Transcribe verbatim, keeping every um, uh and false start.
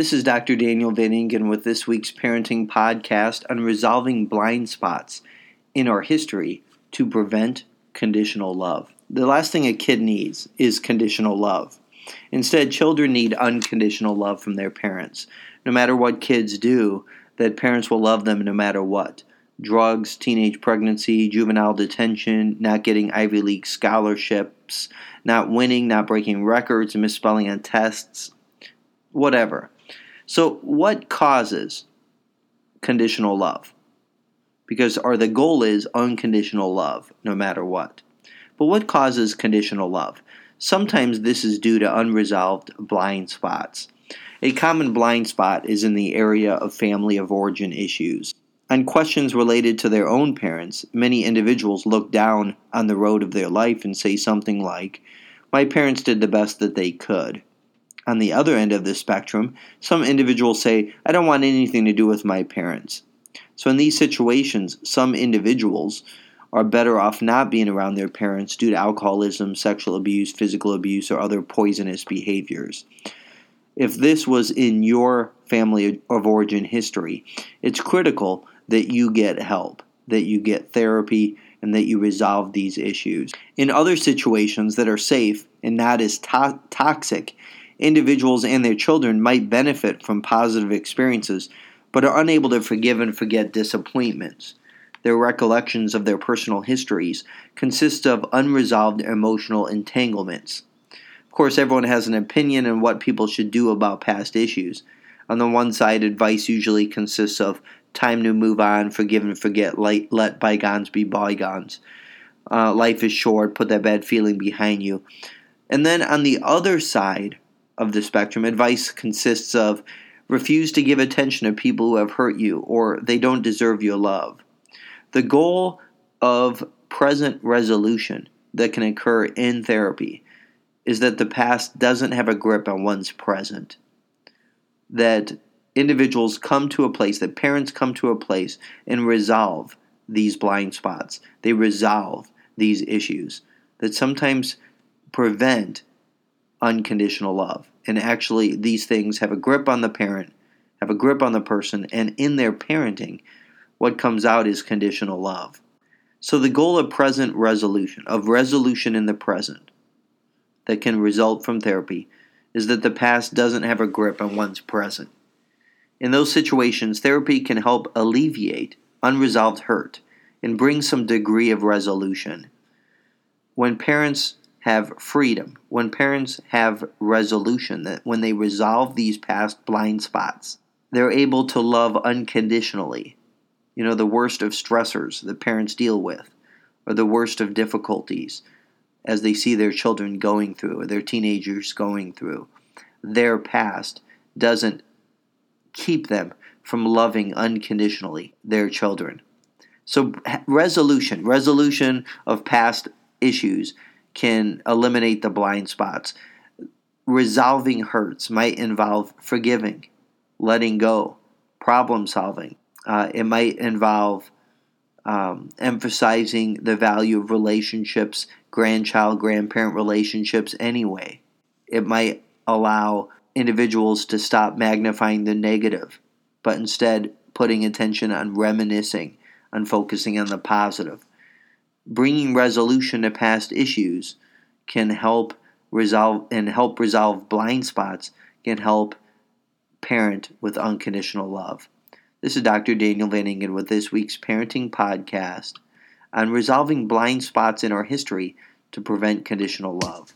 This is Doctor Daniel Van Ingen with this week's parenting podcast on resolving blind spots in our history to prevent conditional love. The last thing a kid needs is conditional love. Instead, children need unconditional love from their parents. No matter what kids do, that parents will love them no matter what. Drugs, teenage pregnancy, juvenile detention, not getting Ivy League scholarships, not winning, not breaking records, misspelling on tests, whatever. So what causes conditional love? Because or the goal is unconditional love no matter what. But what causes conditional love? Sometimes this is due to unresolved blind spots. A common blind spot is in the area of family of origin issues. On questions related to their own parents, many individuals look down on the road of their life and say something like, "My parents did the best that they could." On the other end of the spectrum, some individuals say, "I don't want anything to do with my parents." So in these situations, some individuals are better off not being around their parents due to alcoholism, sexual abuse, physical abuse, or other poisonous behaviors. If this was in your family of origin history, it's critical that you get help, that you get therapy, and that you resolve these issues. In other situations that are safe and not as to- toxic, individuals and their children might benefit from positive experiences, but are unable to forgive and forget disappointments. Their recollections of their personal histories consist of unresolved emotional entanglements. Of course, everyone has an opinion on what people should do about past issues. On the one side, advice usually consists of time to move on, forgive and forget, let bygones be bygones. Uh, life is short, put that bad feeling behind you. And then on the other side of the spectrum, advice consists of refuse to give attention to people who have hurt you or they don't deserve your love. The goal of present resolution that can occur in therapy is that the past doesn't have a grip on one's present. That individuals come to a place, that parents come to a place and resolve these blind spots. They resolve these issues that sometimes prevent unconditional love. And actually, these things have a grip on the parent, have a grip on the person, and in their parenting, what comes out is conditional love. So the goal of present resolution, of resolution in the present, that can result from therapy, is that the past doesn't have a grip on one's present. In those situations, therapy can help alleviate unresolved hurt and bring some degree of resolution. When parents have freedom, when parents have resolution, that when they resolve these past blind spots, they're able to love unconditionally. You know, the worst of stressors that parents deal with, or the worst of difficulties as they see their children going through, or their teenagers going through. Their past doesn't keep them from loving unconditionally their children. So resolution, resolution of past issues can eliminate the blind spots. Resolving hurts might involve forgiving, letting go, problem solving. Uh, it might involve um, emphasizing the value of relationships, grandchild-grandparent relationships anyway. It might allow individuals to stop magnifying the negative, but instead putting attention on reminiscing, on focusing on the positive. Bringing resolution to past issues can help resolve and help resolve blind spots, can help parent with unconditional love. This is Doctor Daniel Van Ingen with this week's parenting podcast on resolving blind spots in our history to prevent conditional love.